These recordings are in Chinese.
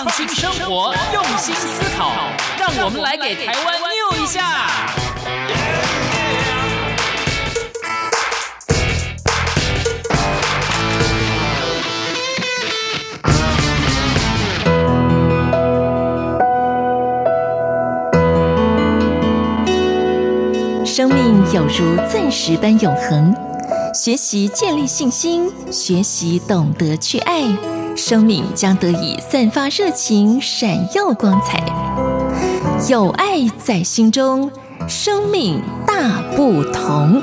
创新生活，用心思考，让我们来给台湾 new 一下。生命有如钻石般永恒，学习建立信心，学习懂得去爱，生命将得以散发热情，闪耀光彩。有爱在心中，生命大不同。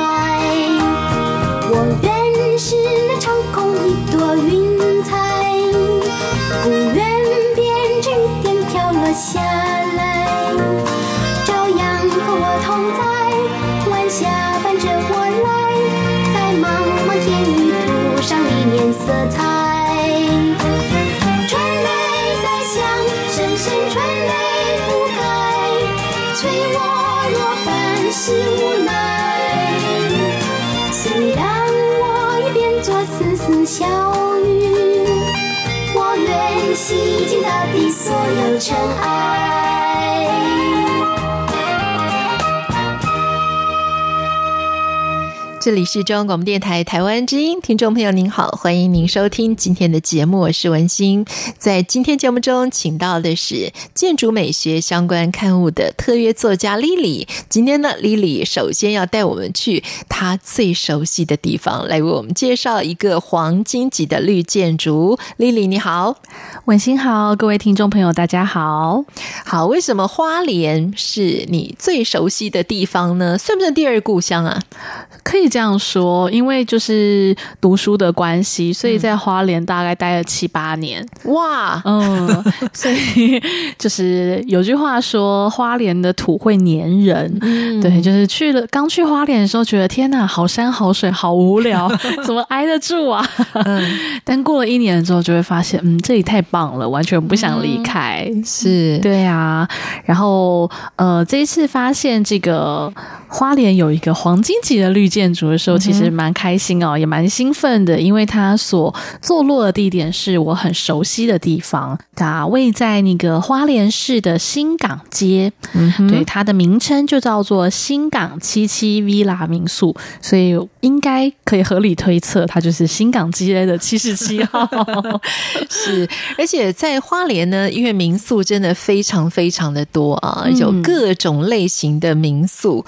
这里是中央广播电台台湾之音，听众朋友您好，欢迎您收听今天的节目，我是文心。在今天节目中请到的是建筑美学相关刊物的特约作家 Lily。 今天呢 Lily 首先要带我们去她最熟悉的地方，来为我们介绍一个黄金级的绿建筑。 Lily 你好。文心好，各位听众朋友大家好。好，为什么花莲是你最熟悉的地方呢？算不算第二故乡啊？可以这样说，因为就是读书的关系，所以在花莲大概待了7-8年。哇，所以就是有句话说，花莲的土会黏人。对，就是刚去花莲的时候，觉得天哪，好山好水好无聊，怎么挨得住啊？但过了1年之后，就会发现，这里太棒了，完全不想离开。是，对啊。然后这一次发现这个花莲有一个黄金级的绿建筑的时候，其实蛮开心哦，也蛮兴奋的，因为它所坐落的地点是我很熟悉的地方，它位在那个花莲市的新港街。对，它的名称就叫做新港77 Villa 民宿，所以应该可以合理推测它就是新港街的77号。是，而且在花莲呢，因为民宿真的非常非常的多啊，有各种类型的民宿，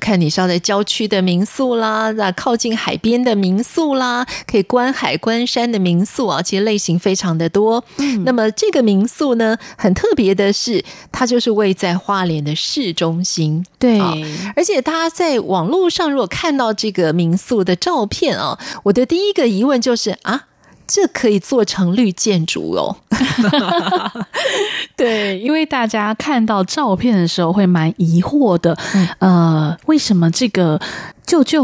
看你是要在郊区的民宿宿啦，靠近海边的民宿啦，可以观海观山的民宿啊，其实类型非常的多。那么这个民宿呢，很特别的是，它就是位在花莲的市中心。对，而且大家在网络上如果看到这个民宿的照片啊，我的第一个疑问就是啊，这可以做成绿建筑哦。对，因为大家看到照片的时候会蛮疑惑的，为什么这个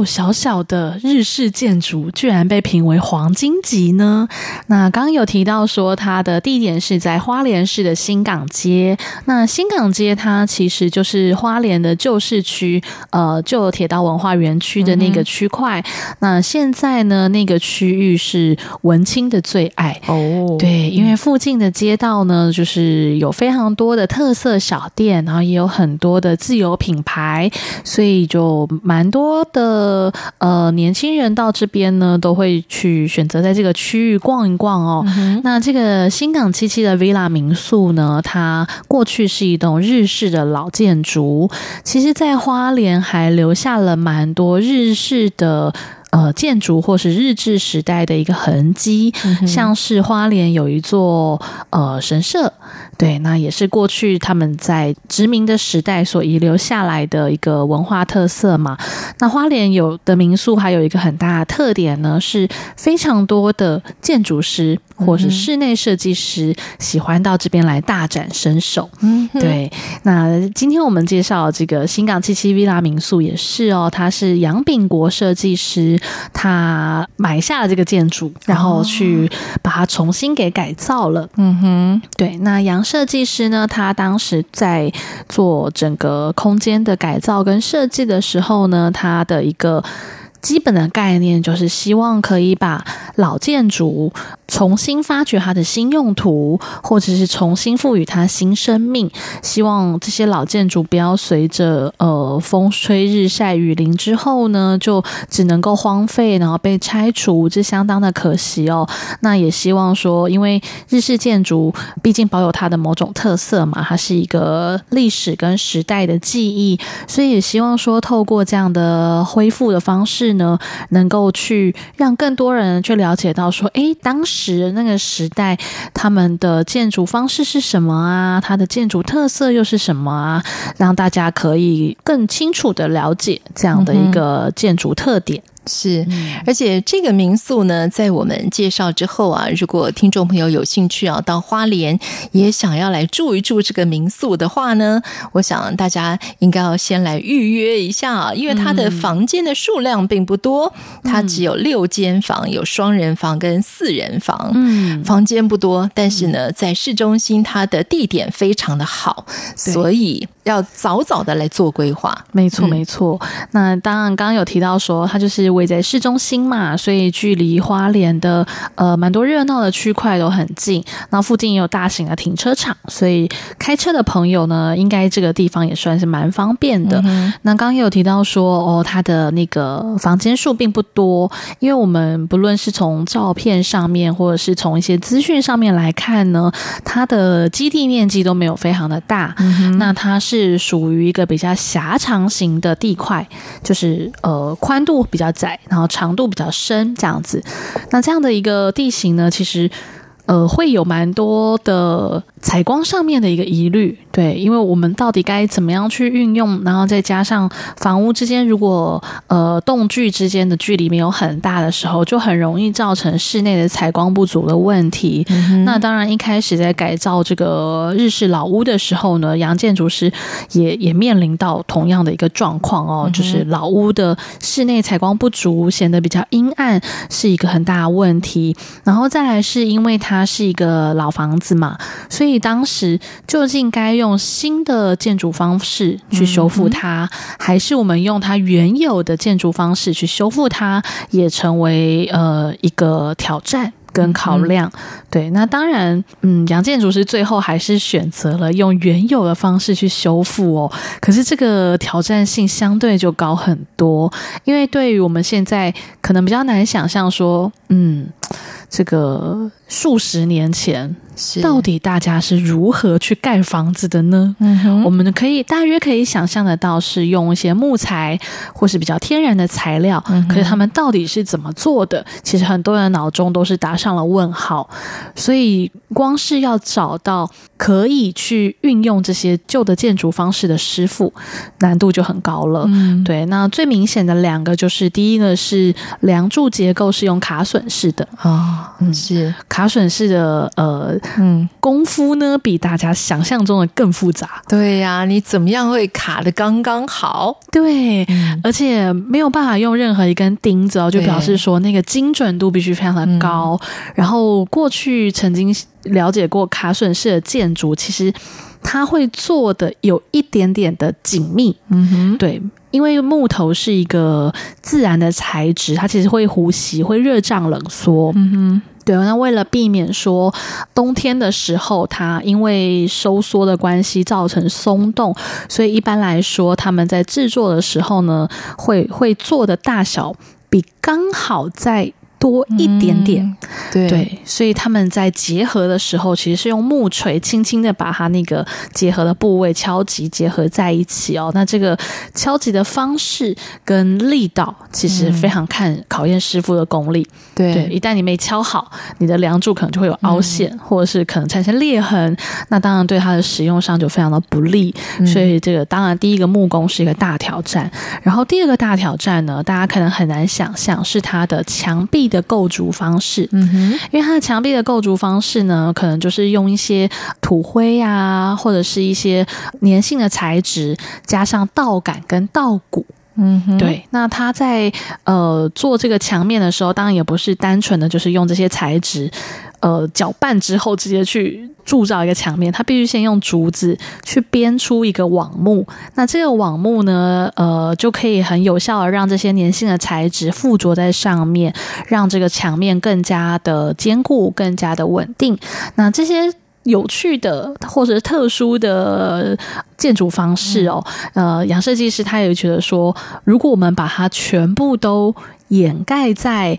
小小的日式建筑居然被评为黄金级呢？那刚刚有提到说它的地点是在花莲市的新港街，那新港街它其实就是花莲的旧市区，旧铁道文化园区的那个区块，那现在呢那个区域是文青的最爱哦。对，因为附近的街道呢就是有非常多的特色小店，然后也有很多的自有品牌，所以就蛮多的年轻人到这边呢都会去选择在这个区域逛一逛哦。那这个新港77的 Villa 民宿呢，它过去是一栋日式的老建筑，其实在花莲还留下了蛮多日式的建筑或是日治时代的一个痕迹，像是花莲有一座神社，对，那也是过去他们在殖民的时代所遗留下来的一个文化特色嘛。那花莲有的民宿还有一个很大的特点呢，是非常多的建筑师或是室内设计师喜欢到这边来大展身手。对，那今天我们介绍这个新港77 Villa 民宿也是哦，它是杨秉国设计师他买下了这个建筑，然后去把它重新给改造了。对，那杨设计师呢，他当时在做整个空间的改造跟设计的时候呢，他的一个基本的概念就是希望可以把老建筑重新发掘它的新用途，或者是重新赋予它新生命，希望这些老建筑不要随着风吹日晒雨淋之后呢就只能够荒废然后被拆除，这相当的可惜哦。那也希望说，因为日式建筑毕竟保有它的某种特色嘛，它是一个历史跟时代的记忆，所以也希望说透过这样的恢复的方式呢，能够去让更多人去了解到说，当时那个时代他们的建筑方式是什么啊，它的建筑特色又是什么啊，让大家可以更清楚的了解这样的一个建筑特点。是，而且这个民宿呢，在我们介绍之后啊，如果听众朋友有兴趣啊，到花莲也想要来住一住这个民宿的话呢，我想大家应该要先来预约一下啊，因为它的房间的数量并不多，它只有6间房，有双人房跟4人房，房间不多，但是呢，在市中心它的地点非常的好，所以要早早的来做规划。没错，没错。那当然，刚刚有提到说，它就是位在市中心嘛，所以距离花莲的蛮多热闹的区块都很近，然后附近也有大型的停车场，所以开车的朋友呢，应该这个地方也算是蛮方便的。那刚刚也有提到说它的那个房间数并不多，因为我们不论是从照片上面或者是从一些资讯上面来看呢，它的基地面积都没有非常的大，那它是属于一个比较狭长型的地块，就是宽度比较窄，然后长度比较深这样子。那这样的一个地形呢，其实会有蛮多的采光上面的一个疑虑，对，因为我们到底该怎么样去运用，然后再加上房屋之间如果栋距之间的距离没有很大的时候，就很容易造成室内的采光不足的问题。那当然一开始在改造这个日式老屋的时候呢，杨建筑师也面临到同样的一个状况哦，就是老屋的室内采光不足，显得比较阴暗，是一个很大的问题。然后再来是因为它是一个老房子嘛，所以当时究竟该用新的建筑方式去修复它，还是我们用它原有的建筑方式去修复它，也成为一个挑战跟考量。对，那当然杨建筑师最后还是选择了用原有的方式去修复哦，可是这个挑战性相对就高很多，因为对于我们现在可能比较难想象说这个数十年前到底大家是如何去盖房子的呢？嗯，我们大约可以想象得到是用一些木材或是比较天然的材料，嗯，可是他们到底是怎么做的，其实很多人脑中都是打上了问号。所以光是要找到可以去运用这些旧的建筑方式的师傅，难度就很高了。嗯，对，那最明显的两个就是第一个是梁柱结构是用卡榫式的啊，哦，是卡榫式的功夫呢比大家想象中的更复杂。对呀，啊，你怎么样会卡得刚刚好？对，嗯，而且没有办法用任何一根钉子哦，就表示说那个精准度必须非常的高。嗯，然后过去曾经了解过卡榫式的建筑，其实它会做的有一点点的紧密。嗯哼，对，因为木头是一个自然的材质，它其实会呼吸，会热胀冷缩。嗯哼，对，那为了避免说冬天的时候它因为收缩的关系造成松动，所以一般来说他们在制作的时候呢，会做的大小比刚好在多一点点，嗯，对，所以他们在结合的时候其实是用木锤轻轻的把它那个结合的部位敲击结合在一起哦。那这个敲击的方式跟力道其实非常考验师傅的功力。嗯，对，一旦你没敲好，你的梁柱可能就会有凹陷，嗯，或者是可能产生裂痕，那当然对它的使用上就非常的不利。嗯，所以这个当然第一个木工是一个大挑战，然后第二个大挑战呢，大家可能很难想象是它的墙壁的构筑方式。嗯哼，因为它的墙壁的构筑方式呢，可能就是用一些土灰啊，或者是一些粘性的材质，加上稻杆跟稻谷。嗯哼，对，那他在做这个墙面的时候，当然也不是单纯的就是用这些材质搅拌之后直接去铸造一个墙面，它必须先用竹子去编出一个网目。那这个网目呢，就可以很有效的让这些粘性的材质附着在上面，让这个墙面更加的坚固，更加的稳定。那这些有趣的或者是特殊的建筑方式哦，杨设计师他也觉得说，如果我们把它全部都掩盖在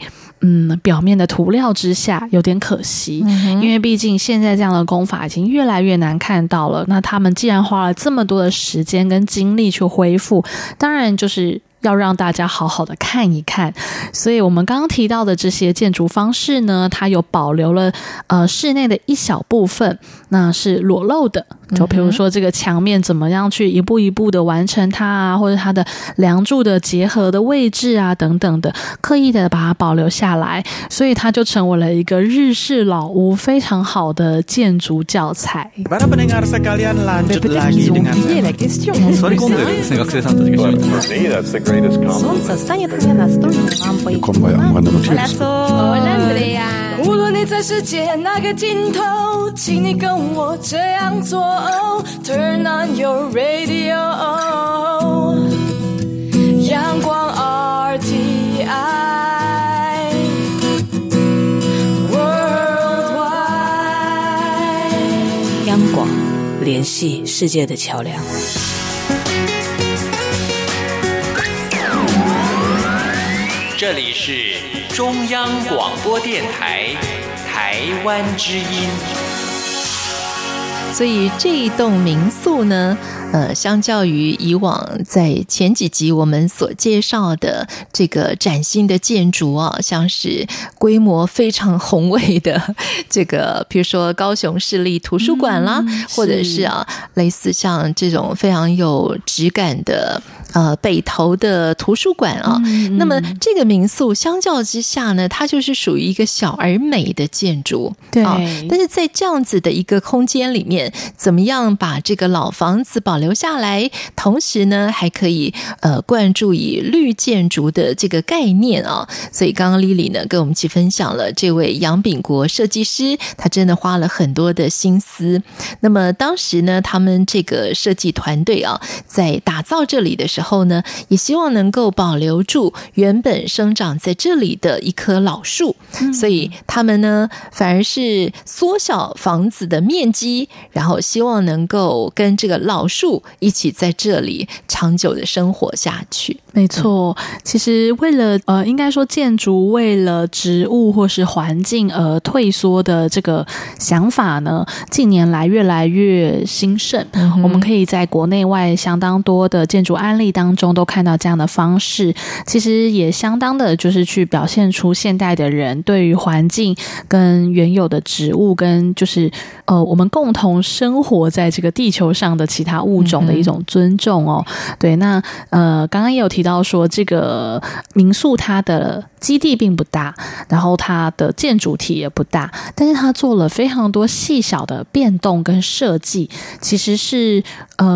表面的涂料之下，有点可惜。嗯，因为毕竟现在这样的工法已经越来越难看到了，那他们既然花了这么多的时间跟精力去恢复，当然就是要让大家好好的看一看。所以我们刚刚提到的这些建筑方式呢，它有保留了室内的一小部分，那是裸露的，就比如说这个墙面怎么样去一步一步的完成它啊，或者它的梁柱的结合的位置啊等等的，刻意的把它保留下来，所以它就成为了一个日式老屋非常好的建筑教材。Солнце станет мне настольным лампой. Hola Andrea， 无论你在世界哪个尽头，请你跟我这样做，哦，Turn on your radio，哦，阳光 RTI Worldwide， 央广联系世界的桥梁。这里是中央广播电台台湾之音。所以这一栋民宿呢，相较于以往在前几集我们所介绍的这个崭新的建筑啊，像是规模非常宏伟的这个，比如说高雄市立图书馆啦，或者是啊类似像这种非常有质感的北投的图书馆啊，那么这个民宿相较之下呢，它就是属于一个小而美的建筑。对，啊，但是在这样子的一个空间里面，怎么样把这个老房子保留下来，同时呢还可以灌注以绿建筑的这个概念啊，所以刚刚 Lily 呢跟我们一起分享了这位杨秉国设计师，他真的花了很多的心思。那么当时呢，他们这个设计团队啊在打造这里的时候，时候呢，也希望能够保留住原本生长在这里的一棵老树，所以他们呢反而是缩小房子的面积，然后希望能够跟这个老树一起在这里长久的生活下去。没错，其实为了应该说建筑为了植物或是环境而退缩的这个想法呢，近年来越来越兴盛，我们可以在国内外相当多的建筑案例当中都看到这样的方式，其实也相当的就是去表现出现代的人对于环境跟原有的植物跟就是我们共同生活在这个地球上的其他物种的一种尊重哦。对，那刚刚也有提到说这个民宿它的基地并不大，然后它的建筑体也不大，但是它做了非常多细小的变动跟设计，其实是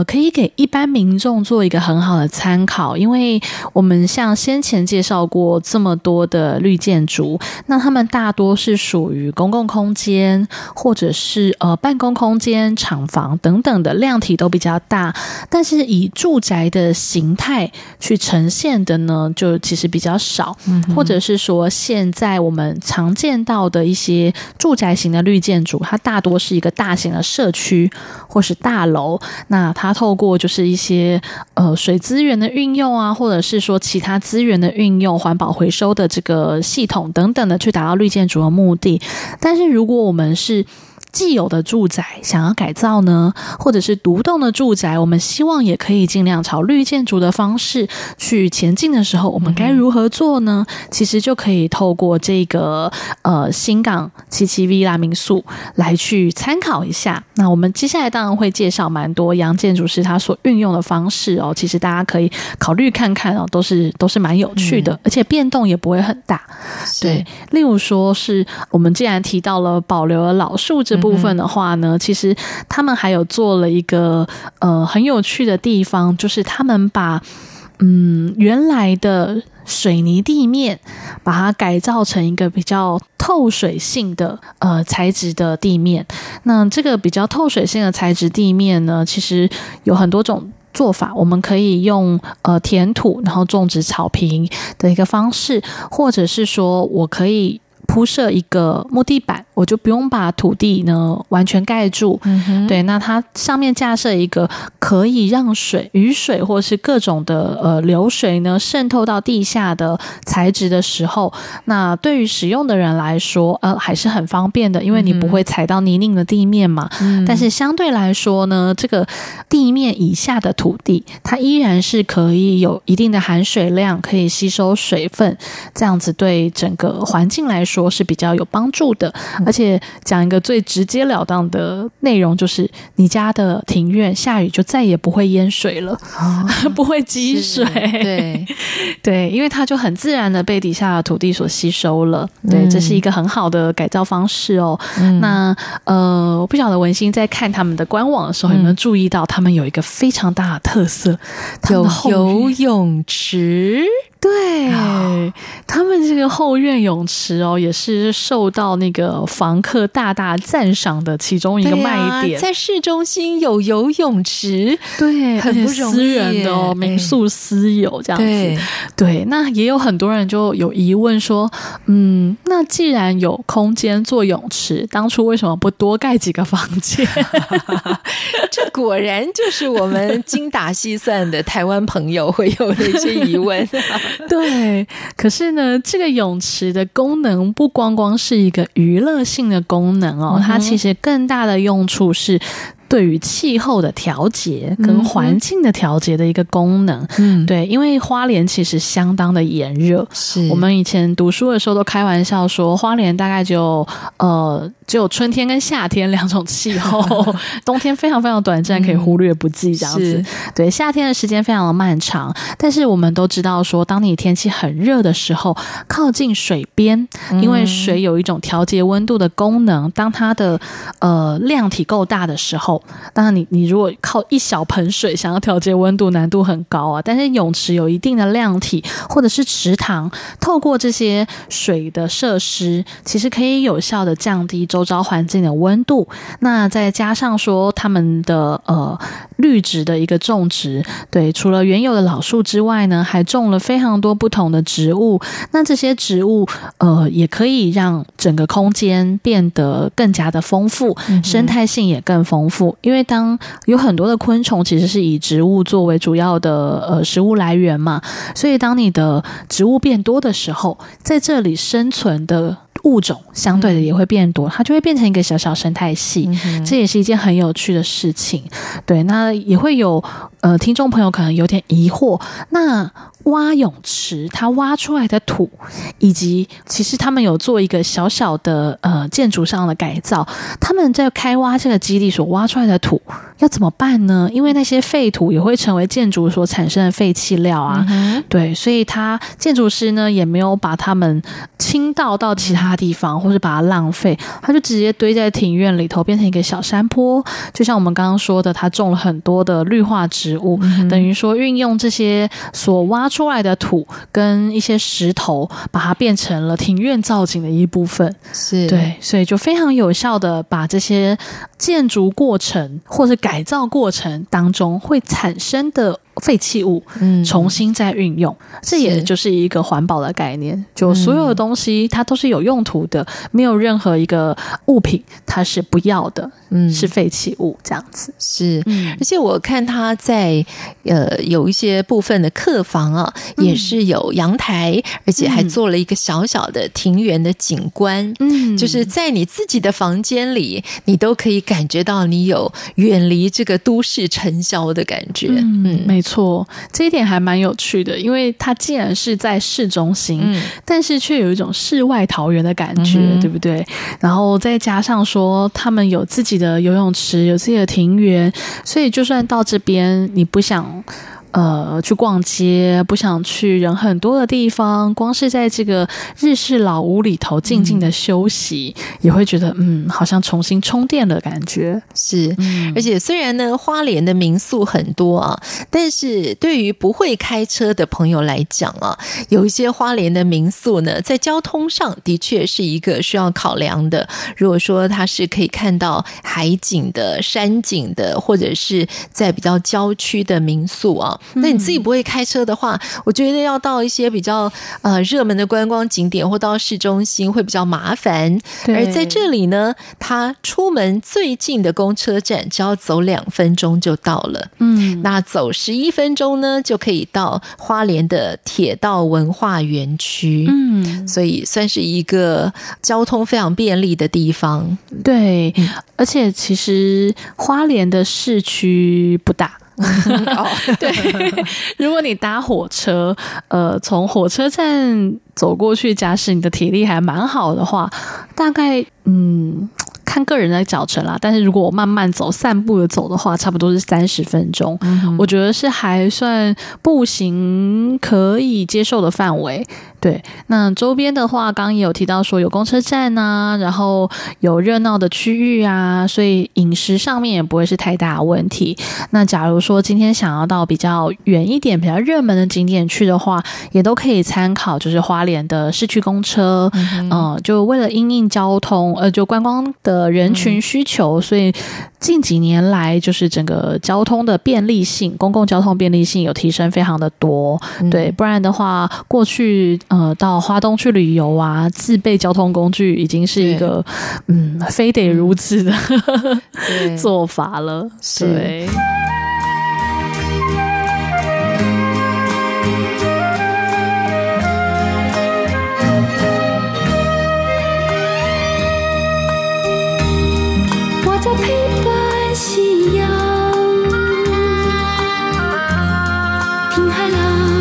可以给一般民众做一个很好的参考，因为我们像先前介绍过这么多的绿建筑，那他们大多是属于公共空间或者是办公空间、厂房等等的量体都比较大，但是以住宅的形态去呈现的呢就其实比较少，或者是说现在我们常见到的一些住宅型的绿建筑，它大多是一个大型的社区或是大楼，那它透过就是一些水资源的运用啊，或者是说其他资源的运用、环保回收的这个系统等等的去达到绿建筑的目的。但是如果我们是既有的住宅想要改造呢，或者是独栋的住宅，我们希望也可以尽量朝绿建筑的方式去前进的时候，我们该如何做呢？其实就可以透过这个新港77 Villa 民宿来去参考一下。那我们接下来当然会介绍蛮多杨建筑师他所运用的方式哦，其实大家可以考虑看看哦，都是蛮有趣的，而且变动也不会很大。对，例如说是我们既然提到了保留了老树这部分的话呢，其实他们还有做了一个很有趣的地方，就是他们把原来的水泥地面把它改造成一个比较透水性的材质的地面。那这个比较透水性的材质地面呢，其实有很多种做法，我们可以用填土然后种植草坪的一个方式，或者是说我可以铺设一个木地板，我就不用把土地呢完全盖住，对，那它上面架设一个可以让雨水或是各种的流水呢渗透到地下的材质的时候，那对于使用的人来说还是很方便的，因为你不会踩到泥泞的地面嘛，但是相对来说呢，这个地面以下的土地它依然是可以有一定的含水量，可以吸收水分，这样子对整个环境来说是比较有帮助的。而且讲一个最直截了当的内容，就是你家的庭院下雨就再也不会淹水了，不会积水。对对，因为它就很自然的被底下的土地所吸收了。对，这是一个很好的改造方式哦。那我不晓得文心在看他们的官网的时候有没有注意到，他们有一个非常大的特色，有游泳池。对，他们这个后院泳池哦，也是受到那个房客大大赞赏的其中一个卖点。在市中心有游泳池，对，很不容易，私人的哦，民宿私有这样子。对，那也有很多人就有疑问说，那既然有空间做泳池，当初为什么不多盖几个房间？这果然就是我们精打细算的台湾朋友会有的一些疑问。对，可是呢，这个泳池的功能不光光是一个娱乐性的功能哦，它其实更大的用处是对于气候的调节跟环境的调节的一个功能。对，因为花莲其实相当的炎热，我们以前读书的时候都开玩笑说，花莲大概只有春天跟夏天两种气候，冬天非常非常短暂，可以忽略不计这样子。对，夏天的时间非常的漫长，但是我们都知道说，当你天气很热的时候，靠近水边，因为水有一种调节温度的功能，当它的量体够大的时候，后，当然你如果靠一小盆水想要调节温度难度很高啊，但是泳池有一定的量体或者是池塘，透过这些水的设施其实可以有效的降低周遭环境的温度。那再加上说他们的绿植的一个种植，对，除了原有的老树之外呢，还种了非常多不同的植物，那这些植物也可以让整个空间变得更加的丰富，生态性也更丰富，因为当有很多的昆虫其实是以植物作为主要的食物来源嘛，所以当你的植物变多的时候，在这里生存的物种相对的也会变多，它就会变成一个小小生态系，这也是一件很有趣的事情。对，那也会有听众朋友可能有点疑惑，那挖泳池它挖出来的土，以及其实他们有做一个小小的建筑上的改造，他们在开挖这个基地所挖出来的土要怎么办呢？因为那些废土也会成为建筑所产生的废弃料啊，对，所以他建筑师呢也没有把它们倾倒到其他地方或是把它浪费，它就直接堆在庭院里头，变成一个小山坡。就像我们刚刚说的，它种了很多的绿化植物，等于说运用这些所挖出来的土跟一些石头，把它变成了庭院造景的一部分。是，对，所以就非常有效的把这些建筑过程或是改造过程当中会产生的废弃物重新再运用，这也就是一个环保的概念，就所有的东西它都是有用途的，没有任何一个物品它是不要的，是废弃物这样子。是，而且我看它在有一些部分的客房啊，也是有阳台，而且还做了一个小小的庭园的景观，就是在你自己的房间里你都可以感觉到你有远离这个都市尘嚣的感觉。没错，这一点还蛮有趣的，因为它既然是在市中心，但是却有一种世外桃源的感觉，对不对？然后再加上说他们有自己的游泳池，有自己的庭园，所以就算到这边你不想去逛街，不想去人很多的地方，光是在这个日式老屋里头静静的休息，也会觉得好像重新充电的感觉。是，而且虽然呢花莲的民宿很多啊，但是对于不会开车的朋友来讲啊，有一些花莲的民宿呢在交通上的确是一个需要考量的。如果说它是可以看到海景的、山景的，或者是在比较郊区的民宿啊，那你自己不会开车的话，我觉得要到一些比较热门的观光景点或到市中心会比较麻烦。而在这里呢，它出门最近的公车站只要走2分钟就到了。那走11分钟呢就可以到花莲的铁道文化园区。所以算是一个交通非常便利的地方。对，而且其实花莲的市区不大。对，如果你搭火车，从火车站走过去，假使你的体力还蛮好的话，大概看个人的脚程啦，但是如果我慢慢走散步的走的话，差不多是30分钟，我觉得是还算步行可以接受的范围。对，那周边的话刚刚也有提到说有公车站啊，然后有热闹的区域啊，所以饮食上面也不会是太大的问题。那假如说今天想要到比较远一点、比较热门的景点去的话，也都可以参考就是花莲的市区公车，就为了因应交通就观光的人群需求，所以近几年来就是整个交通的便利性、公共交通便利性有提升非常的多。对，不然的话过去到花东去旅游啊，自备交通工具已经是一个非得如此的做法了。对。我在陪伴夕阳，听海浪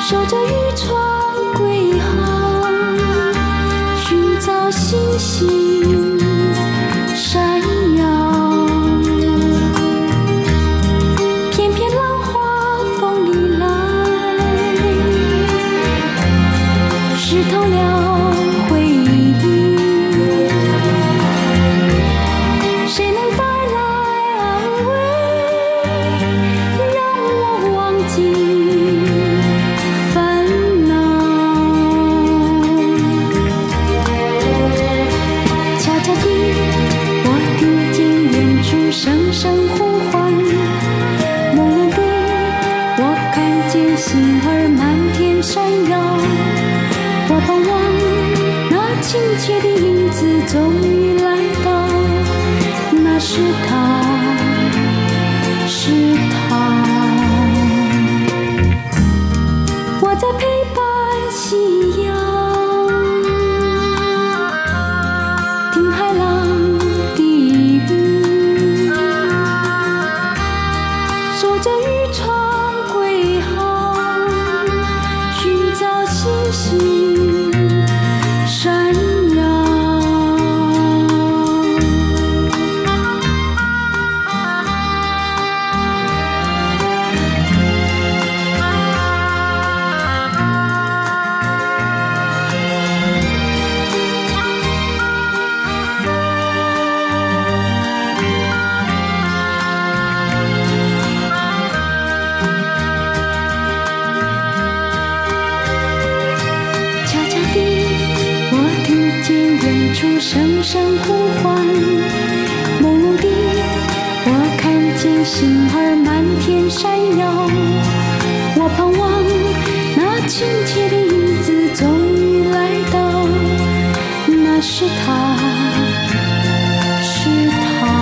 守着渔船归航，寻找星星闪耀。片片浪花风里来，湿透了回忆。切的影子终于来到，那是他，是他。我在陪伴夕阳，听海浪的雨，守着渔船归航，寻找星星。 声声呼唤，朦胧地，我看见星儿满天闪耀。我盼望那亲切的影子终于来到，那是他，是他。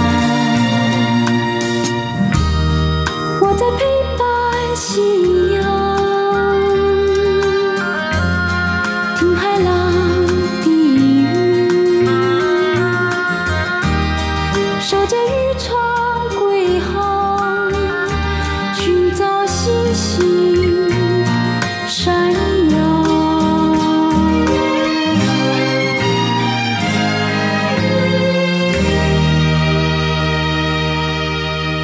我在陪伴夕阳。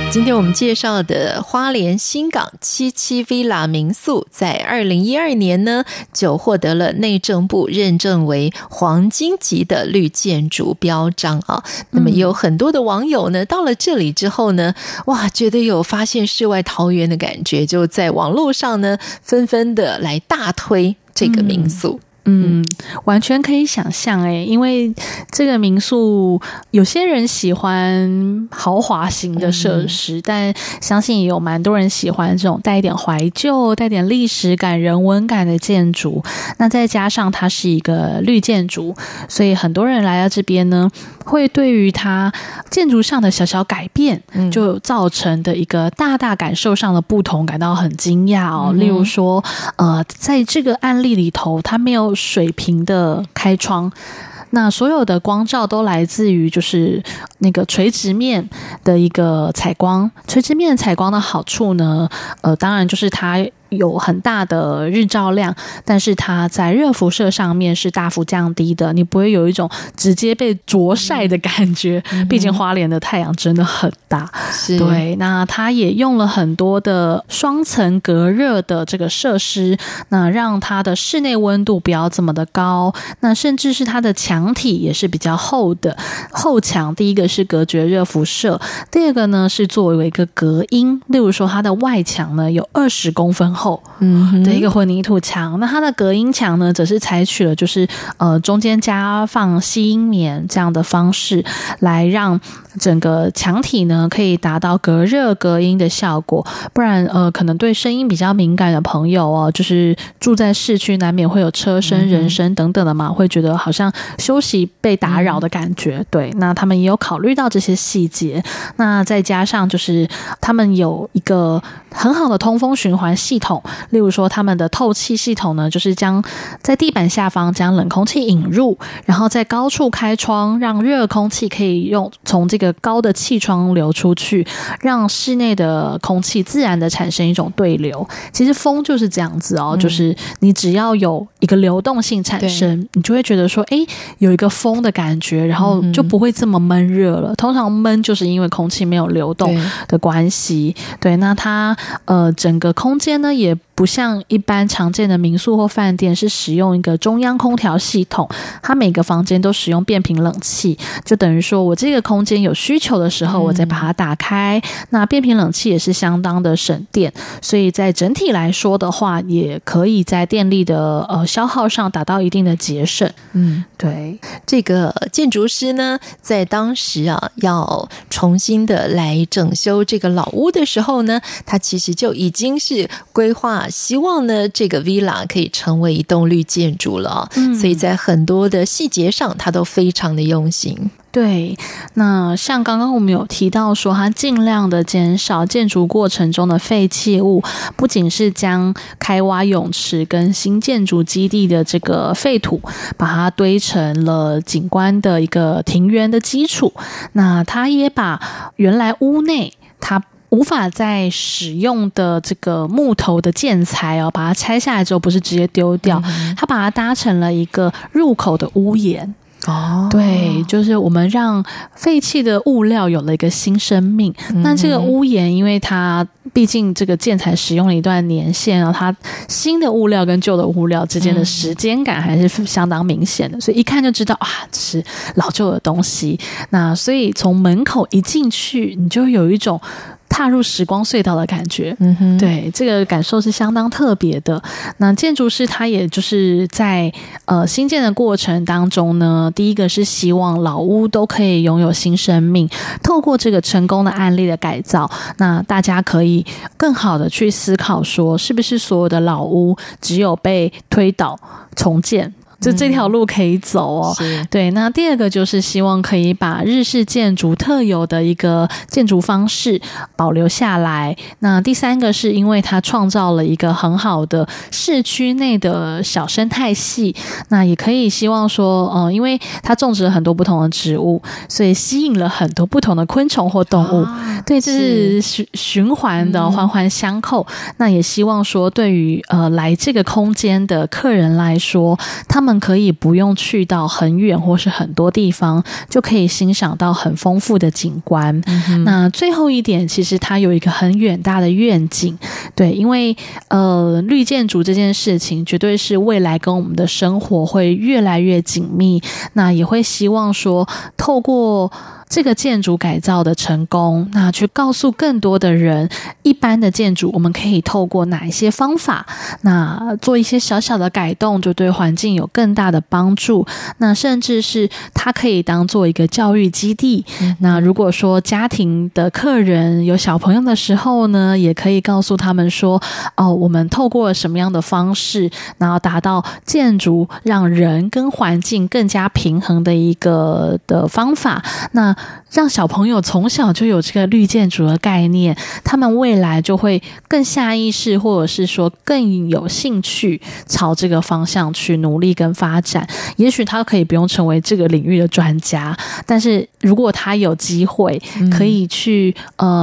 今天我们介绍的花莲新港77 Villa 民宿，在2012年呢，就获得了内政部认证为黄金级的绿建筑标章啊。那么有很多的网友呢，到了这里之后呢，哇，觉得有发现世外桃源的感觉，就在网络上呢，纷纷的来大推这个民宿。嗯，完全可以想象欸，因为这个民宿有些人喜欢豪华型的设施，但相信也有蛮多人喜欢这种带一点怀旧、带点历史感、人文感的建筑。那再加上它是一个绿建筑，所以很多人来到这边呢，会对于它建筑上的小小改变，就造成的一个大大感受上的不同，感到很惊讶哦。例如说，在这个案例里头，它没有 水平的开窗，那所有的光照都来自于就是那个垂直面的一个采光。垂直面采光的好处呢，当然就是它 有很大的日照量，但是它在热辐射上面是大幅降低的，你不会有一种直接被灼晒的感觉。毕竟花莲的太阳真的很大，对。那它也用了很多的双层隔热的这个设施，那让它的室内温度不要这么的高。那甚至是它的墙体也是比较厚的，厚墙。第一个是隔绝热辐射，第二个呢是作为一个隔音。例如说，它的外墙呢有20公分。 厚的一个混凝土墙，那它的隔音墙呢，则是采取了就是中间加放吸音棉这样的方式，来让整个墙体呢可以达到隔热隔音的效果。不然可能对声音比较敏感的朋友哦，就是住在市区难免会有车声、人声等等的嘛，会觉得好像休息被打扰的感觉。对，那他们也有考虑到这些细节，那再加上就是他们有一个很好的通风循环系统。 例如说，他们的透气系统呢，就是将在地板下方将冷空气引入，然后在高处开窗，让热空气可以从这个高的气窗流出去，让室内的空气自然的产生一种对流。其实风就是这样子哦，就是你只要有一个流动性产生，你就会觉得说，哎，有一个风的感觉，然后就不会这么闷热了。通常闷就是因为空气没有流动的关系。对，那它整个空间呢？ 也不像一般常见的民宿或饭店是使用一个中央空调系统，它每个房间都使用变频冷气，就等于说我这个空间有需求的时候，我再把它打开。那变频冷气也是相当的省电，所以在整体来说的话，也可以在电力的消耗上达到一定的节省。嗯，对，这个建筑师呢，在当时啊要重新的来整修这个老屋的时候呢，他其实就已经是规划 villa， 希望呢这个 villa 可以成为一栋绿建筑了，所以在很多的细节上它都非常的用心。对，那像刚刚我们有提到说，它尽量的减少建筑过程中的废弃物，不仅是将开挖泳池跟新建筑基地的这个废土，把它堆成了景观的一个庭园的基础，那它也把原来屋内它无法再使用的这个木头的建材哦，把它拆下来之后不是直接丢掉，它把它搭成了一个入口的屋檐。哦，对，就是我们让废弃的物料有了一个新生命。那这个屋檐，因为它毕竟这个建材使用了一段年限，然后它新的物料跟旧的物料之间的时间感还是相当明显的，所以一看就知道啊，这是老旧的东西。那所以从门口一进去，你就有一种踏入时光隧道的感觉。对，这个感受是相当特别的。那建筑师他也就是在新建的过程当中呢，第一个是希望老屋都可以拥有新生命，透过这个成功的案例的改造，那大家可以更好的去思考说，是不是所有的老屋只有被推倒重建就这条路可以走哦。对，那第二个就是希望可以把日式建筑特有的一个建筑方式保留下来。那第三个是因为它创造了一个很好的市区内的小生态系，那也可以希望说因为它种植了很多不同的植物，所以吸引了很多不同的昆虫或动物。对，这是循环的环环相扣。那也希望说对于来这个空间的客人来说，他们可以不用去到很远或是很多地方，就可以欣赏到很丰富的景观。那最后一点，其实它有一个很远大的愿景。对，因为绿建筑这件事情绝对是未来跟我们的生活会越来越紧密，那也会希望说透过这个建筑改造的成功，那去告诉更多的人，一般的建筑我们可以透过哪一些方法，那做一些小小的改动，就对环境有更大的帮助。那甚至是它可以当做一个教育基地，那如果说家庭的客人有小朋友的时候呢，也可以告诉他们说，哦，我们透过什么样的方式，然后达到建筑让人跟环境更加平衡的一个的方法。那让小朋友从小就有这个绿建筑的概念，他们未来就会更下意识，或者是说更有兴趣朝这个方向去努力跟发展。也许他可以不用成为这个领域的专家，但是如果他有机会可以去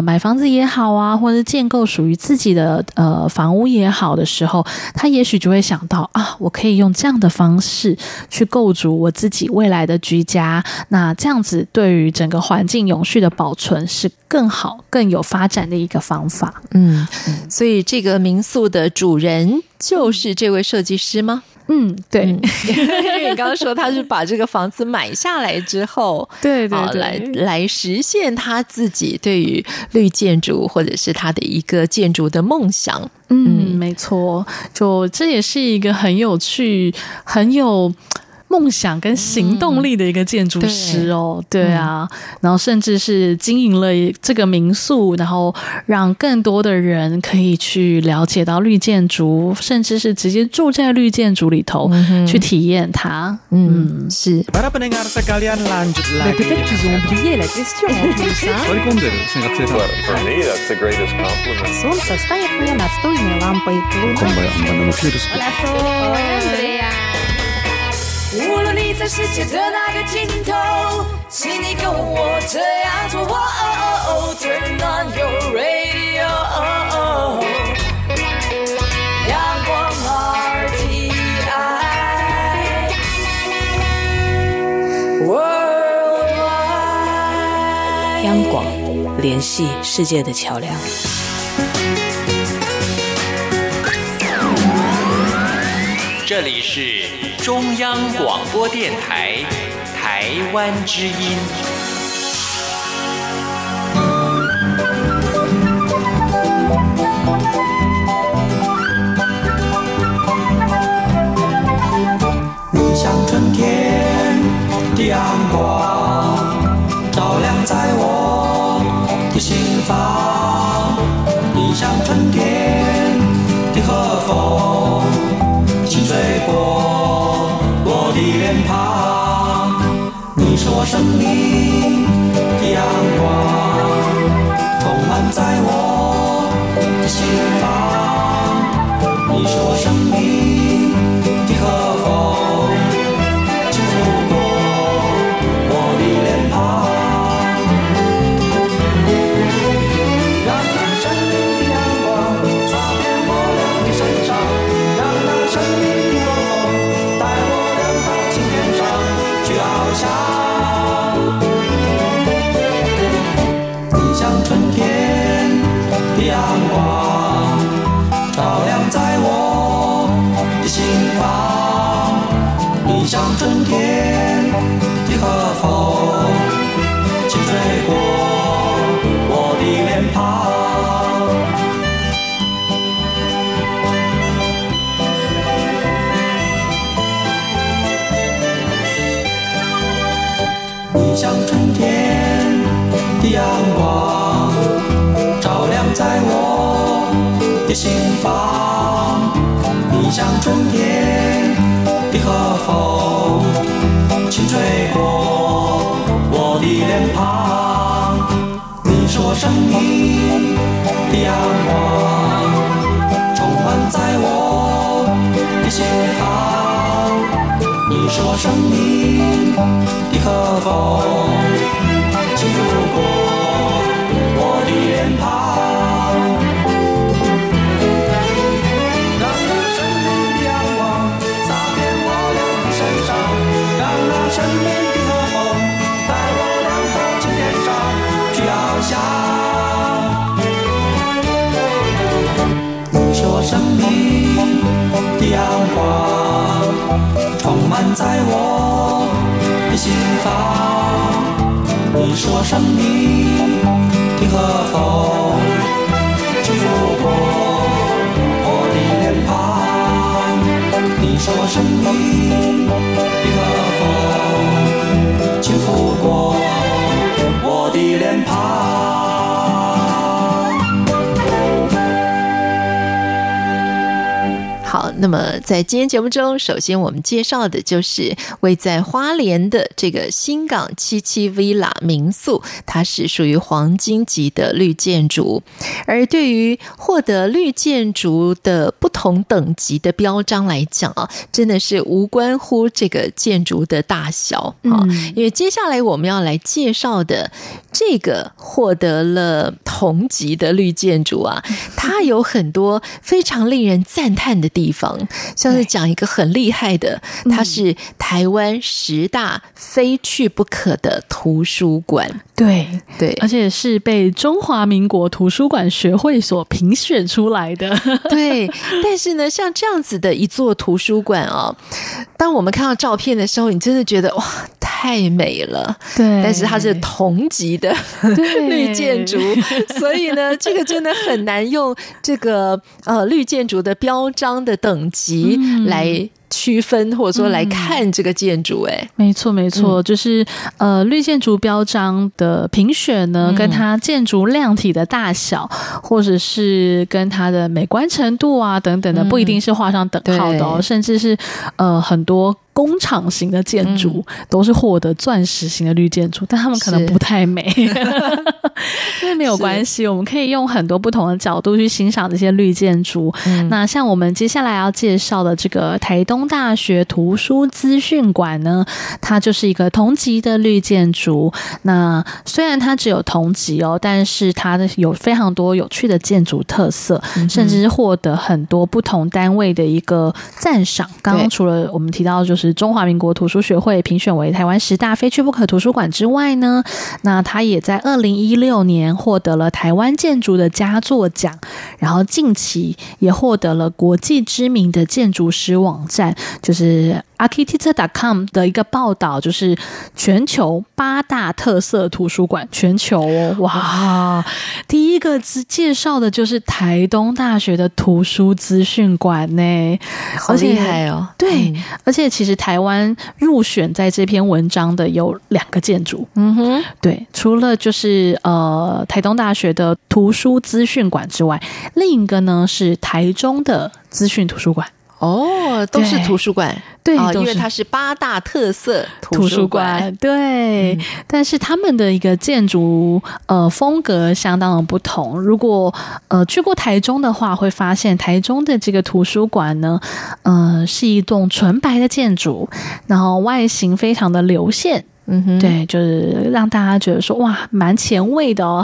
买房子也好啊，或者建构属于自己的房屋也好的时候，他也许就会想到啊，我可以用这样的方式去构筑我自己未来的居家。那这样子对于整个环境永续的保存是更好更有发展的一个方法。所以这个民宿的主人就是这位设计师吗？对。因为你刚刚说他是把这个房子买下来之后对，来实现他自己对于绿建筑或者是他的一个建筑的梦想。没错，就这也是一个很有趣很有梦想跟行动力的一个建筑师哦。对啊，然后甚至是经营了这个民宿，然后让更多的人可以去了解到绿建筑，甚至是直接住在绿建筑里头去体验它。是。无论你在世界的哪个尽头，请你跟我这样做。Turn on your radio。阳光 RTI Worldwide。央广，联系世界的桥梁。这里是中央广播电台台湾之音。你像春天的阳光，照亮在我的心房。你像春天的河我身边的阳光，充满在我的心房。你是我生命的和风，轻抚过我的脸庞。让那生命的阳光洒遍我俩的身上，让那生命的和风带我俩到青天上去翱翔。 阳光照亮在我的心房，你像春天的和风，轻吹过我的脸庞。你像春天的阳光。 在我的心房，你像春天的和风，轻吹过我的脸庞。你是我生命的阳光，充满在我的心房。你是我生命的和风，轻拂过我的脸庞。 生命的和风，带我俩到青天上去翱翔。你是我生命的阳光，充满在我的心房。你是我生命的和风，轻抚过我的脸庞。你是我生命的和风。 轻抚过我的脸庞。好，那么在今天节目中，首先我们介绍的就是位在花莲的这个新港77 Villa 民宿，它是属于黄金级的绿建筑。而对于获得绿建筑的不同等级的标章来讲啊，真的是无关乎这个建筑的大小啊。因为接下来我们要来介绍的这个获得了同级的绿建筑啊，它有很多非常令人赞叹的地方。像是讲一个很厉害的，它是台湾10大非去不可的图书馆。对对，而且是被中华民国图书馆学会所评选出来的。对。 但是呢，像这样子的一座图书馆哦，当我们看到照片的时候，你真的觉得哇，太美了。对，但是它是同级的绿建筑，所以呢，这个真的很难用这个绿建筑的标章的等级来。 区分或者说来看这个建筑，没错没错，就是绿建筑标章的评选呢，跟它建筑量体的大小，或者是跟它的美观程度啊等等的，不一定是画上等号的哦，甚至是很多。 工厂型的建筑都是获得钻石型的绿建筑，但他们可能不太美，那没有关系，我们可以用很多不同的角度去欣赏这些绿建筑。那像我们接下来要介绍的这个台东大学图书资讯馆呢，它就是一个同级的绿建筑。那虽然它只有同级哦，但是它有非常多有趣的建筑特色，甚至是获得很多不同单位的一个赞赏。刚刚除了我们提到就是。 是中华民国图书学会评选为台湾10大非去不可图书馆之外呢，那它也在2016年获得了台湾建筑的佳作奖，然后近期也获得了国际知名的建筑师网站，就是 architecture.com 的一个报道，就是全球8大特色图书馆，全球哦，哇！第一个介绍的就是台东大学的图书资讯馆呢，好厉害哦！对，而且其实台湾入选在这篇文章的有2个建筑，对，除了就是台东大学的图书资讯馆之外，另一个呢是台中的资讯图书馆。哦，都是图书馆。对、因为它是八大特色图书馆对、但是他们的一个建筑风格相当的不同。如果去过台中的话，会发现台中的这个图书馆呢是一栋纯白的建筑，然后外形非常的流线，嗯哼，对，就是让大家觉得说哇，蛮前卫的哦，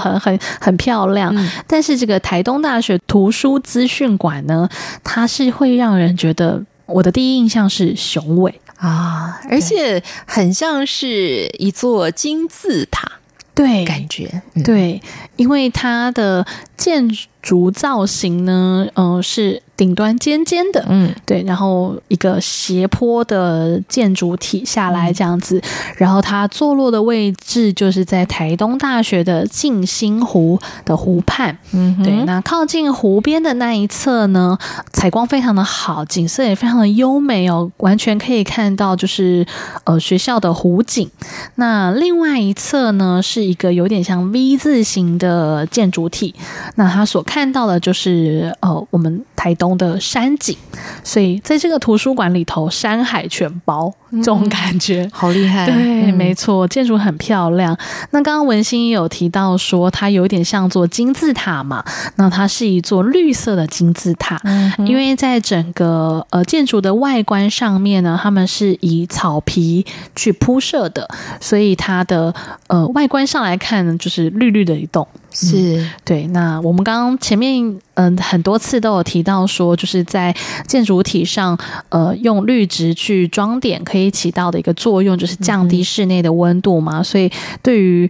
很漂亮、但是这个台东大学图书资讯馆呢，它是会让人觉得，我的第一印象是雄伟啊，而且很像是一座金字塔，对，感觉、对，因为它的建筑造型呢，是顶端尖尖的，对，然后一个斜坡的建筑体下来这样子、然后它坐落的位置就是在台东大学的静心湖的湖畔，对，那靠近湖边的那一侧呢，采光非常的好，景色也非常的优美哦，完全可以看到就是学校的湖景。那另外一侧呢，是一个有点像 V 字形的建筑体，那它所看到的就是我们台东的山景，所以在这个图书馆里头山海全包，这种感觉、好厉害，对、没错，建筑很漂亮。那刚刚文心也有提到说它有点像做金字塔嘛，那它是一座绿色的金字塔、因为在整个建筑的外观上面呢，他们是以草皮去铺设的，所以它的外观上来看就是绿绿的一栋，是、对。那我们刚刚前面很多次都有提到说，就是在建筑体上用绿植去装点可以起到的一个作用，就是降低室内的温度嘛、所以对于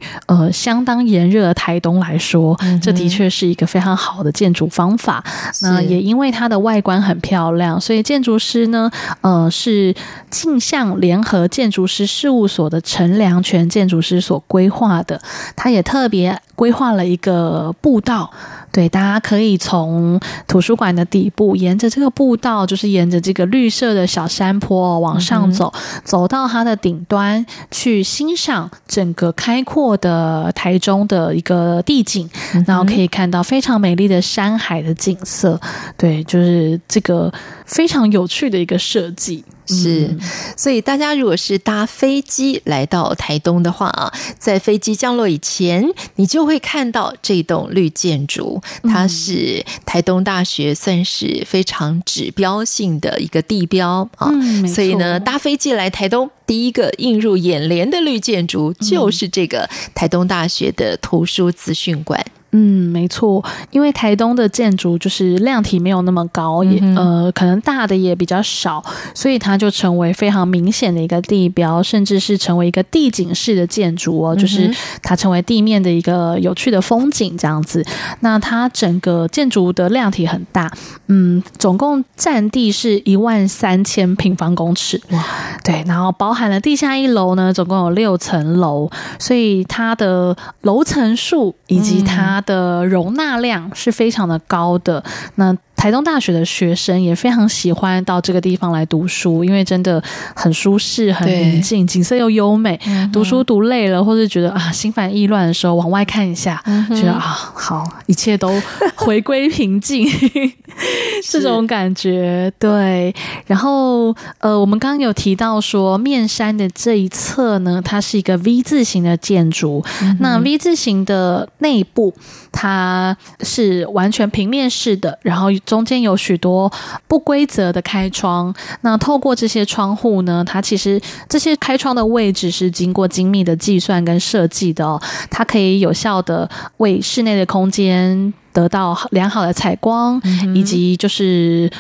相当炎热的台东来说、这的确是一个非常好的建筑方法。那也因为它的外观很漂亮，所以建筑师呢是镜像联合建筑师事务所的陈良全建筑师所规划的，他也特别规划了一个步道，对，大家可以从图书馆的底部沿着这个步道，就是沿着这个绿色的小山坡往上走、走到它的顶端去欣赏整个开阔的台中的一个地景、然后可以看到非常美丽的山海的景色，对，就是这个非常有趣的一个设计。是，所以大家如果是搭飞机来到台东的话啊，在飞机降落以前，你就会看到这栋绿建筑，它是台东大学算是非常指标性的一个地标啊、所以呢，搭飞机来台东，第一个映入眼帘的绿建筑就是这个台东大学的图书资讯馆。没错，因为台东的建筑就是量体没有那么高，也可能大的也比较少，所以它就成为非常明显的一个地标，甚至是成为一个地景式的建筑哦，就是它成为地面的一个有趣的风景这样子。那它整个建筑的量体很大，总共占地是13000平方公尺，哇，对，然后包含了地下一楼呢，总共有6层楼，所以它的楼层数以及它的容纳量是非常的高的。那台东大学的学生也非常喜欢到这个地方来读书，因为真的很舒适、很宁静，景色又优美。读书读累了，或者觉得啊心烦意乱的时候，往外看一下，觉得啊好，一切都回归平静，这种感觉。对，然后我们刚刚有提到说，面山的这一侧呢，它是一个 V 字形的建筑。那 V 字形的内部，它是完全平面式的，然后中间有许多不规则的开窗，那透过这些窗户呢，它其实这些开窗的位置是经过精密的计算跟设计的哦，它可以有效的为室内的空间得到良好的采光，以及就是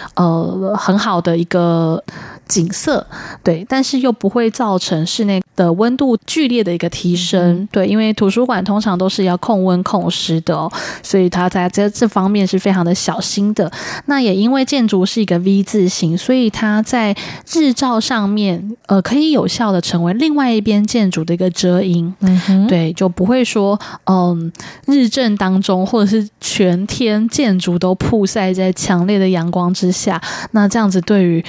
很好的一个景色，对，但是又不会造成室内的温度剧烈的一个提升，对，因为图书馆通常都是要控温控湿的哦，所以它在这方面是非常的小心的。那也因为建筑是一个 V 字形，所以它在日照上面可以有效的成为另外一边建筑的一个遮阴，对，就不会说日正当中或者是全天建筑都曝晒在强烈的阳光之下，那这样子对于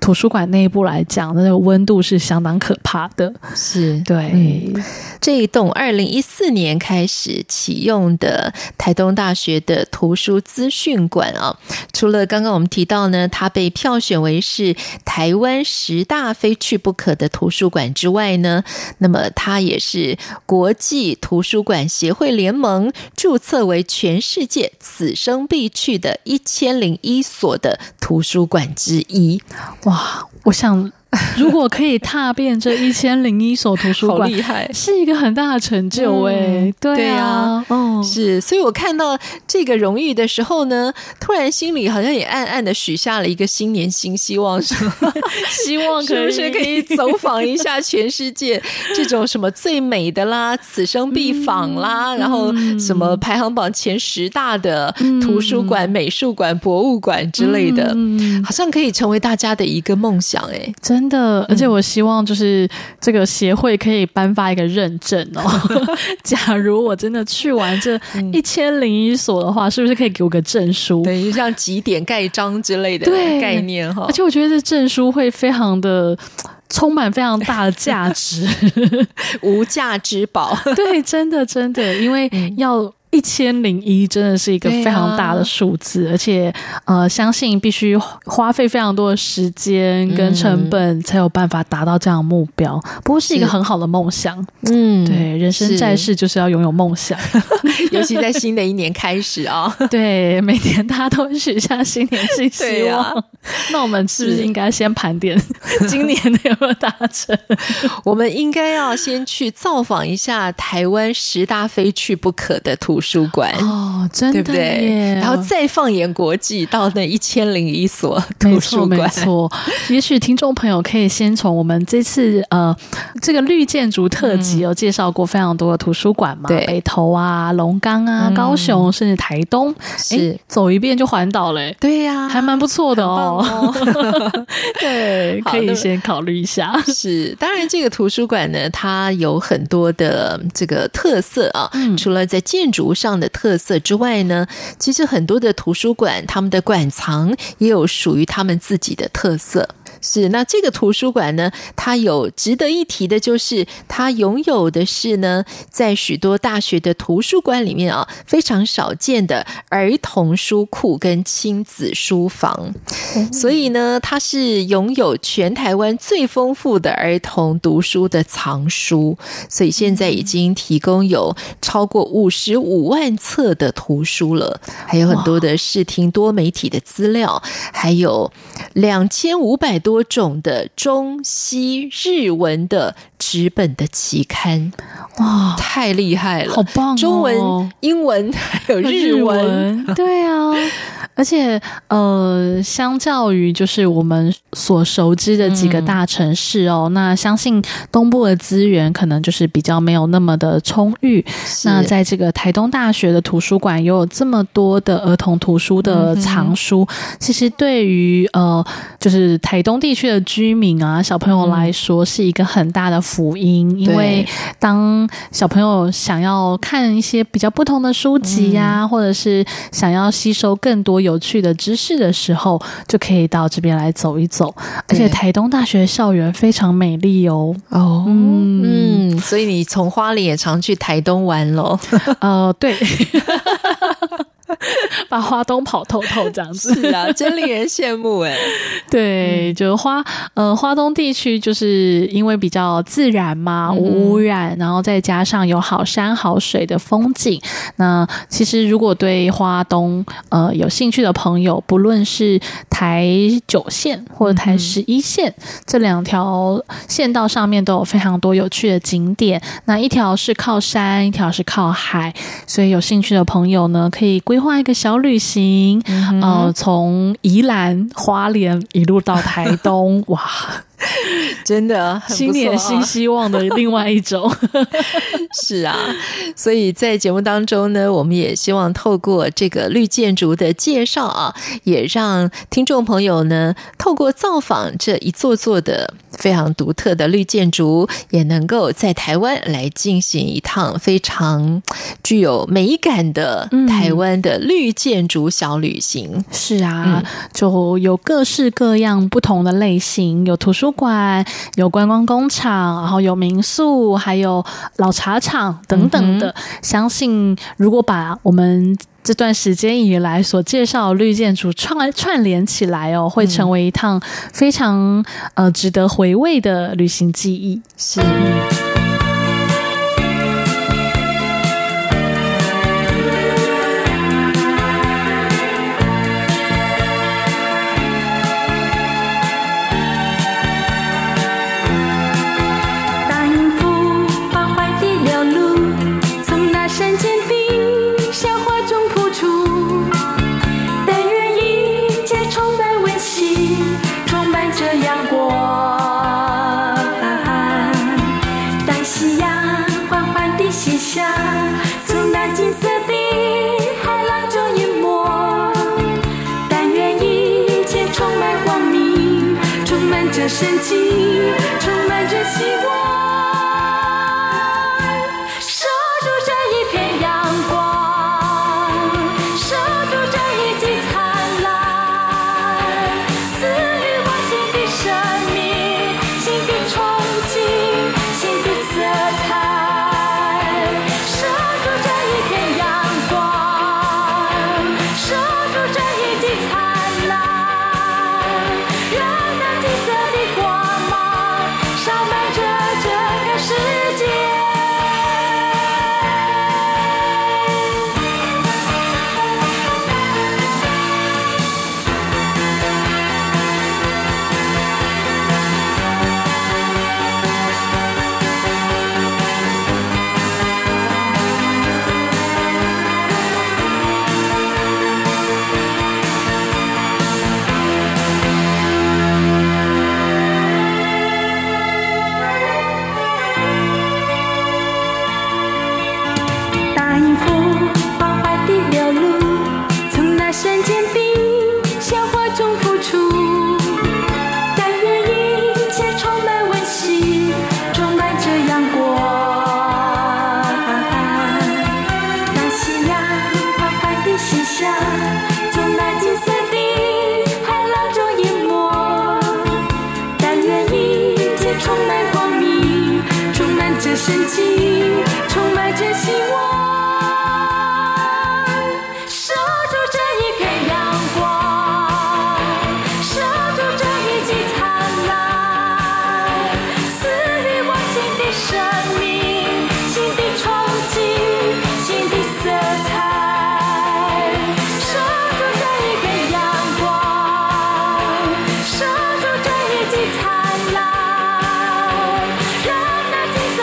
图书馆内部来讲，那个温度是相当可怕的。是，对，这一栋2014年开始启用的台东大学的图书资讯馆啊，除了刚刚我们提到呢，它被票选为是台湾10大非去不可的图书馆之外呢，那么它也是国际图书馆协会联盟注册为全世界此生必去的1001所的图书馆之一。哇，我想如果可以踏遍这1001所图书馆，好厉害，是一个很大的成就耶。对啊，是，所以我看到这个荣誉的时候呢，突然心里好像也暗暗的许下了一个新年新希望，希望可以是不是可以走访一下全世界这种什么最美的啦，此生必访啦，然后什么排行榜前10大的图书馆、美术馆、博物馆之类的，好像可以成为大家的一个梦想耶。真的，而且我希望就是这个协会可以颁发一个认证哦。假如我真的去完这1001所的话，是不是可以给我个证书？对，就像集点盖章之类的概念哈。而且我觉得这证书会非常的充满非常大的价值，无价之宝。对，真的真的，因为要1001真的是一个非常大的数字，而且相信必须花费非常多的时间跟成本才有办法达到这样的目标。不过是一个很好的梦想，对，人生在世就是要拥有梦想，尤其在新的一年开始啊，对，每年大家都许下新年新希望，那我们是不是应该先盘点今年的有没有达成？我们应该要先去造访一下台湾10大非去不可的图书馆哦，真的耶，对不对？然后再放眼国际，到那1001所图书馆。没错，没错。也许听众朋友可以先从我们这次这个绿建筑特辑有介绍过非常多的图书馆嘛，北投啊、龙岗啊、高雄，甚至台东，是走一遍就环岛了。对呀，还蛮不错的哦。对，可以先考虑一下。是，当然这个图书馆呢，它有很多的这个特色啊，除了在建筑上的特色之外呢，其实很多的图书馆他们的馆藏也有属于他们自己的特色。是，那这个图书馆呢，它有值得一提的就是它拥有的是呢，在许多大学的图书馆里面啊，非常少见的儿童书库跟亲子书房，所以呢它是拥有全台湾最丰富的儿童读书的藏书，所以现在已经提供有超过55万册的图书了，还有很多的视听多媒体的资料，还有2500多种的中西日文的纸本的期刊。哇，太厉害了，好棒哦！中文、英文还有日文，对啊。而且相较于就是我们所熟知的几个大城市哦，那相信东部的资源可能就是比较没有那么的充裕。那在这个台东大学的图书馆也有这么多的儿童图书的藏书，其实对于就是台东地区的居民啊，小朋友来说是一个很大的福音，因为当小朋友想要看一些比较不同的书籍啊，或者是想要吸收更多有趣的知识的时候，就可以到这边来走一走。而且台东大学校园非常美丽哦。所以你从花莲也常去台东玩咯。对。把花东跑透这样子。是啊，真令人羡慕耶。对，就花东地区就是因为比较自然嘛，无污染，然后再加上有好山好水的风景。那其实如果对花东有兴趣的朋友，不论是台9线或者台11线，这2条县道上面都有非常多有趣的景点。那一条是靠山，一条是靠海，所以有兴趣的朋友呢，可以规划一个小旅行，从宜兰、花莲一路到台东，哇！真的很不错，新年新希望的另外一种。是啊，所以在节目当中呢，我们也希望透过这个绿建筑的介绍啊，也让听众朋友呢透过造访这一座座的非常独特的绿建筑，也能够在台湾来进行一趟非常具有美感的台湾的绿建筑小旅行。是啊，就有各式各样不同的类型，有图书馆，有观光工厂，然后有民宿，还有老茶厂等等的。相信如果把我们这段时间以来所介绍绿建筑串联起来哦，会成为一趟非常值得回味的旅行记忆。是。神奇充满着希望，守住这一片阳光，守住这一季灿烂，赐予我新的生命，新的憧憬，新的色彩，守住这一片阳光，守住这一季灿烂，让那金色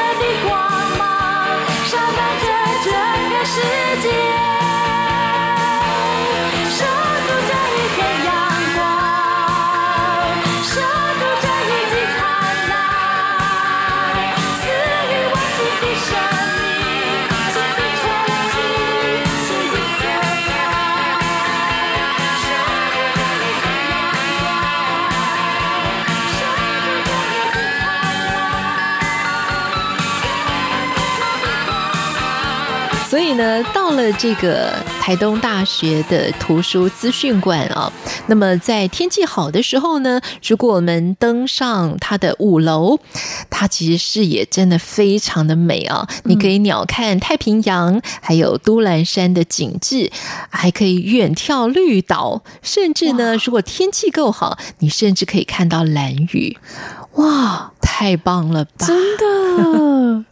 所以呢，到了这个台东大学的图书资讯馆啊，那么在天气好的时候呢，如果我们登上它的5楼，它其实视野真的非常的美啊！你可以鸟瞰太平洋，还有都兰山的景致，还可以远眺绿岛，甚至呢，如果天气够好，你甚至可以看到兰屿。哇，太棒了吧！真的，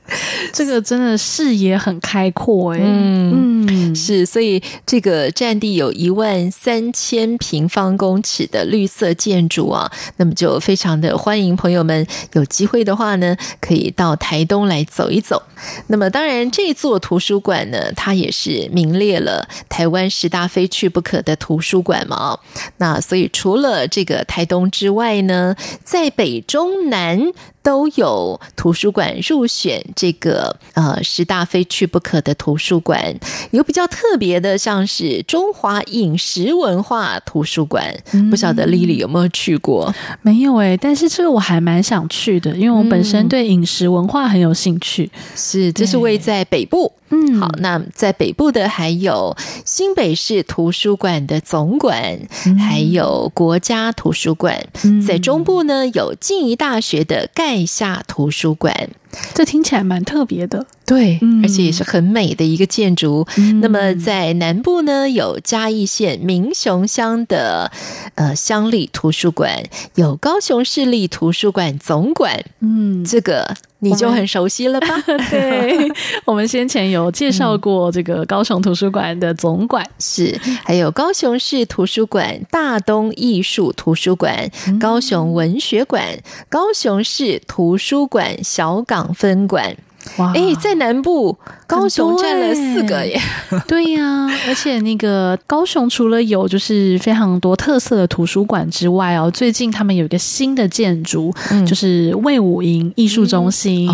这个真的视野很开阔耶。是，所以这个占地有13000平方公尺的绿色建筑啊，那么就非常的欢迎朋友们有机会的话呢，可以到台东来走一走。那么当然，这座图书馆呢，它也是名列了台湾10大非去不可的图书馆嘛。那所以除了这个台东之外呢，在北中南都有图书馆入选这个10大非去不可的图书馆，有比较较特别的像是中华饮食文化图书馆、不晓得 Lily 有没有去过？没有耶、但是这个我还蛮想去的，因为我本身对饮食文化很有兴趣、是，这是位在北部。好，那在北部的还有新北市图书馆的总馆、还有国家图书馆、在中部呢有静宜大学的盖夏图书馆。这听起来蛮特别的，对、而且也是很美的一个建筑、那么在南部呢有嘉义县民雄乡的乡立图书馆，有高雄市立图书馆总馆。这个你就很熟悉了吧？对，我们先前有介绍过这个高雄图书馆的总馆、是，还有高雄市图书馆、大东艺术图书馆、高雄文学馆、高雄市图书馆小港分馆。哇，在南部高雄占了4个耶。对呀、而且那个高雄除了有就是非常多特色的图书馆之外哦，最近他们有一个新的建筑、就是卫武营艺术中心、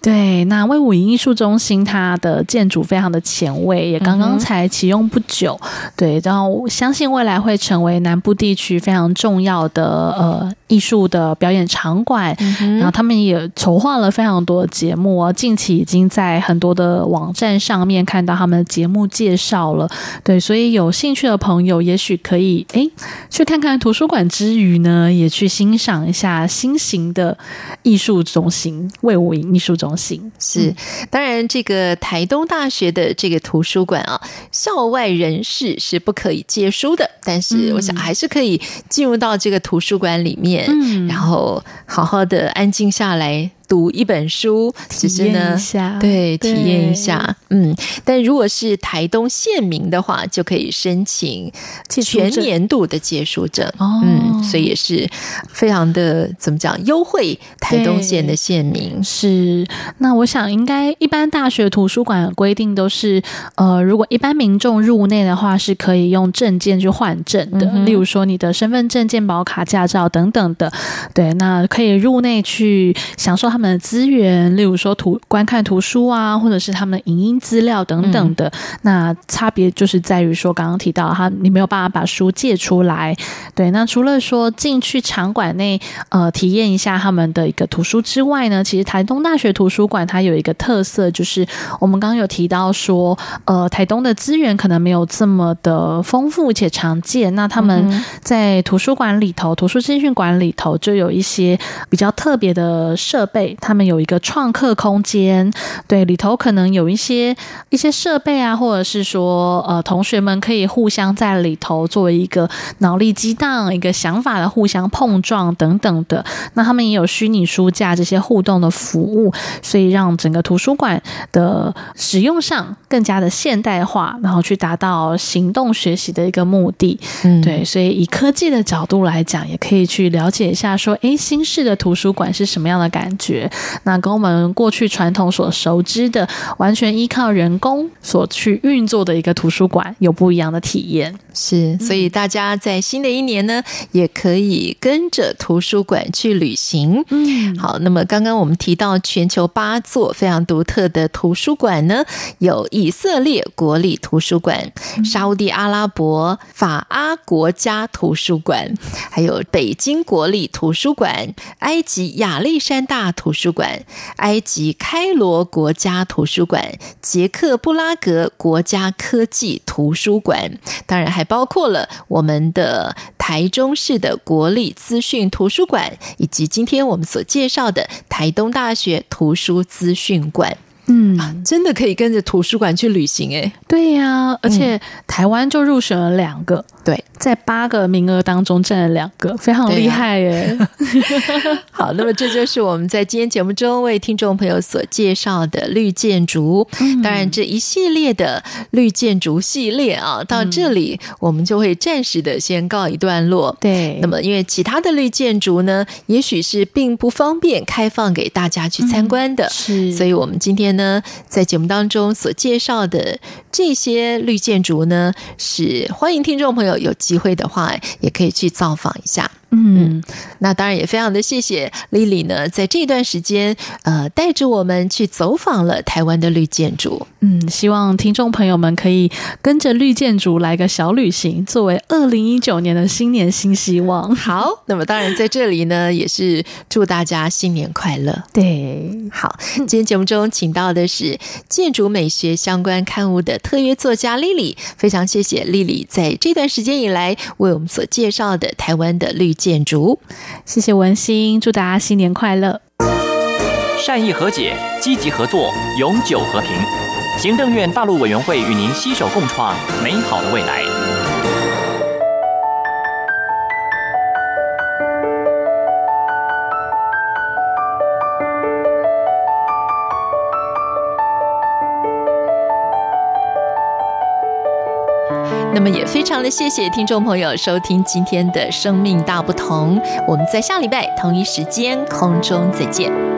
对，那卫武营艺术中心它的建筑非常的前卫，也刚刚才启用不久、对，然后相信未来会成为南部地区非常重要的艺术的表演场馆、然后他们也筹划了非常多的节目哦，近期已经在很多的网站上面看到他们的节目介绍了，对，所以有兴趣的朋友也许可以去看看图书馆之余呢，也去欣赏一下新型的艺术中心——卫武营艺术中心。是，当然这个台东大学的这个图书馆啊，校外人士是不可以借书的，但是我想还是可以进入到这个图书馆里面，然后好好的安静下来读一本书，只是呢，体验一下。但如果是台东县民的话，就可以申请全年度的借书证。所以也是非常的怎么讲，优惠台东县的县民。是，那我想应该一般大学图书馆的规定都是，如果一般民众入内的话，是可以用证件去换证的，例如说你的身份证、健保卡、驾照等等的。对，那可以入内去享受他们的资源，例如说观看图书啊，或者是他们的影音资料等等的、那差别就是在于说刚刚提到你没有办法把书借出来。对，那除了说进去场馆内体验一下他们的一个图书之外呢，其实台东大学图书馆它有一个特色，就是我们刚刚有提到说台东的资源可能没有这么的丰富且常见，那他们在图书馆里头、图书资讯馆里头就有一些比较特别的设备，他们有一个创客空间，对，里头可能有一些设备啊，或者是说同学们可以互相在里头作为一个脑力激荡、一个想法的互相碰撞等等的。那他们也有虚拟书架这些互动的服务，所以让整个图书馆的使用上更加的现代化，然后去达到行动学习的一个目的。对，所以以科技的角度来讲，也可以去了解一下说新式的图书馆是什么样的感觉，那跟我们过去传统所熟知的完全依靠人工所去运作的一个图书馆有不一样的体验。是，所以大家在新的一年呢，也可以跟着图书馆去旅行。好，那么刚刚我们提到全球8座非常独特的图书馆呢，有以色列国立图书馆、沙烏地阿拉伯法阿国家图书馆，还有北京国立图书馆、埃及亚历山大图书馆、埃及开罗国家图书馆、捷克布拉格国家科技图书馆，当然还包括了我们的台中市的国立资讯图书馆，以及今天我们所介绍的台东大学图书资讯馆。真的可以跟着图书馆去旅行耶。对呀、而且台湾就入选了2个，对，在8个名额当中占了2个，非常厉害耶。好，那么这就是我们在今天节目中为听众朋友所介绍的绿建筑。当然这一系列的绿建筑系列啊，到这里我们就会暂时的先告一段落。对，那么因为其他的绿建筑呢，也许是并不方便开放给大家去参观的，是，所以我们今天呢，在节目当中所介绍的这些绿建筑呢，是欢迎听众朋友有机会的话也可以去造访一下。嗯，那当然也非常的谢谢 Lily 呢，在这段时间带着我们去走访了台湾的绿建筑。嗯，希望听众朋友们可以跟着绿建筑来个小旅行，作为2019年的新年新希望。好，那么当然在这里呢也是祝大家新年快乐。对，好，今天节目中请到的是建筑美学相关刊物的特约作家 Lily， 非常谢谢 Lily 在这段时间以来为我们所介绍的台湾的绿建筑。谢谢文心，祝大家新年快乐。善意和解，积极合作，永久和平。行政院大陆委员会与您携手共创美好的未来。那么也非常的谢谢听众朋友收听今天的生命大不同，我们在下礼拜同一时间空中再见。